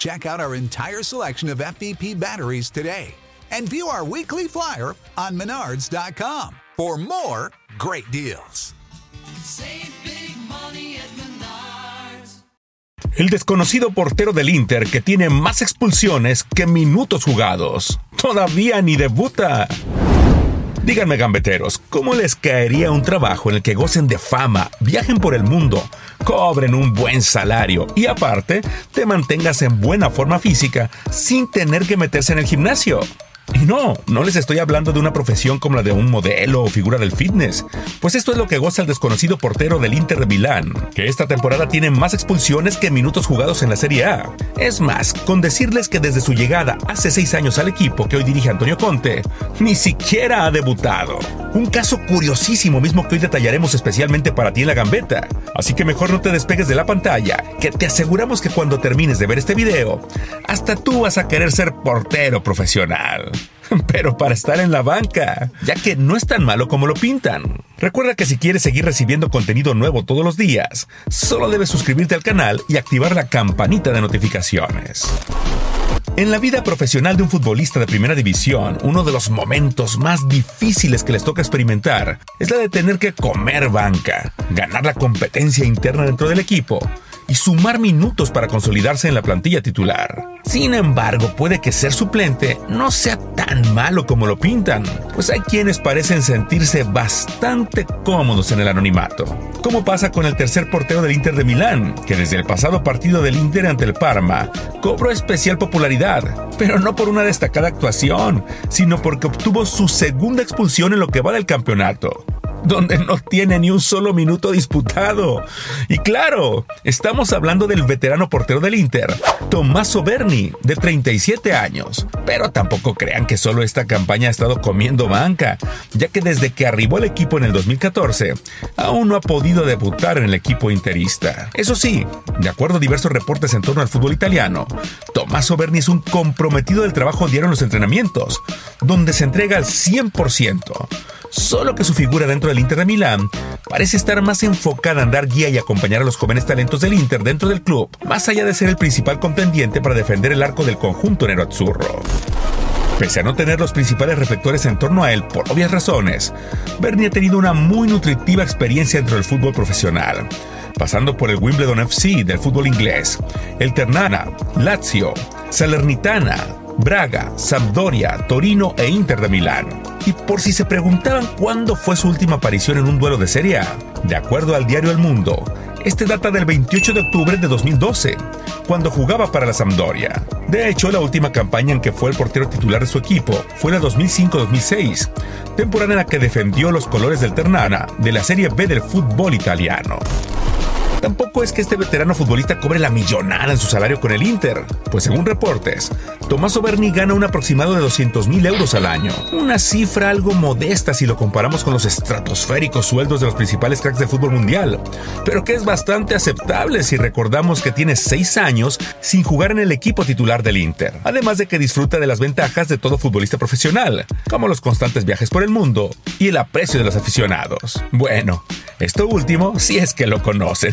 Check out our entire selection of FVP batteries today and view our weekly flyer on Menards.com for more great deals. Save big money at Menards. El desconocido portero del Inter que tiene más expulsiones que minutos jugados. Todavía ni debuta. Díganme, gambeteros, ¿cómo les caería un trabajo en el que gocen de fama, viajen por el mundo, cobren un buen salario y aparte te mantengas en buena forma física sin tener que meterse en el gimnasio? Y no les estoy hablando de una profesión como la de un modelo o figura del fitness, pues esto es lo que goza el desconocido portero del Inter de Milán, que esta temporada tiene más expulsiones que minutos jugados en la Serie A. Es más, con decirles que desde su llegada hace 6 años al equipo que hoy dirige Antonio Conte, ni siquiera ha debutado. Un caso curiosísimo mismo que hoy detallaremos especialmente para ti en la gambeta, así que mejor no te despegues de la pantalla, que te aseguramos que cuando termines de ver este video, hasta tú vas a querer ser portero profesional. Pero para estar en la banca, ya que no es tan malo como lo pintan. Recuerda que si quieres seguir recibiendo contenido nuevo todos los días, solo debes suscribirte al canal y activar la campanita de notificaciones. En la vida profesional de un futbolista de primera división, uno de los momentos más difíciles que les toca experimentar es la de tener que comer banca, ganar la competencia interna dentro del equipo y sumar minutos para consolidarse en la plantilla titular. Sin embargo, puede que ser suplente no sea tan malo como lo pintan, pues hay quienes parecen sentirse bastante cómodos en el anonimato. Como pasa con el tercer portero del Inter de Milán, que desde el pasado partido del Inter ante el Parma cobró especial popularidad, pero no por una destacada actuación, sino porque obtuvo su segunda expulsión en lo que va del campeonato, donde no tiene ni un solo minuto disputado. Y claro, estamos hablando del veterano portero del Inter, Tommaso Berni, de 37 años. Pero tampoco crean que solo esta campaña ha estado comiendo banca, ya que desde que arribó al equipo en el 2014, aún no ha podido debutar en el equipo interista. Eso sí, de acuerdo a diversos reportes en torno al fútbol italiano, Tommaso Berni es un comprometido del trabajo diario en los entrenamientos, donde se entrega al 100%. Solo que su figura dentro del Inter de Milán parece estar más enfocada en dar guía y acompañar a los jóvenes talentos del Inter dentro del club, más allá de ser el principal contendiente para defender el arco del conjunto neroazzurro. Pese a no tener los principales reflectores en torno a él por obvias razones, Berni ha tenido una muy nutritiva experiencia dentro del fútbol profesional, pasando por el Wimbledon FC del fútbol inglés, el Ternana, Lazio, Salernitana, Braga, Sampdoria, Torino e Inter de Milán. Y por si se preguntaban cuándo fue su última aparición en un duelo de Serie A, de acuerdo al diario El Mundo, este data del 28 de octubre de 2012, cuando jugaba para la Sampdoria. De hecho, la última campaña en que fue el portero titular de su equipo fue la 2005-2006, temporada en la que defendió los colores del Ternana de la Serie B del fútbol italiano. Tampoco es que este veterano futbolista cobre la millonada en su salario con el Inter, pues según reportes, Tommaso Berni gana un aproximado de 200,000 euros al año, una cifra algo modesta si lo comparamos con los estratosféricos sueldos de los principales cracks de fútbol mundial, pero que es bastante aceptable si recordamos que tiene 6 años sin jugar en el equipo titular del Inter, además de que disfruta de las ventajas de todo futbolista profesional, como los constantes viajes por el mundo y el aprecio de los aficionados. Bueno, esto último si es que lo conocen.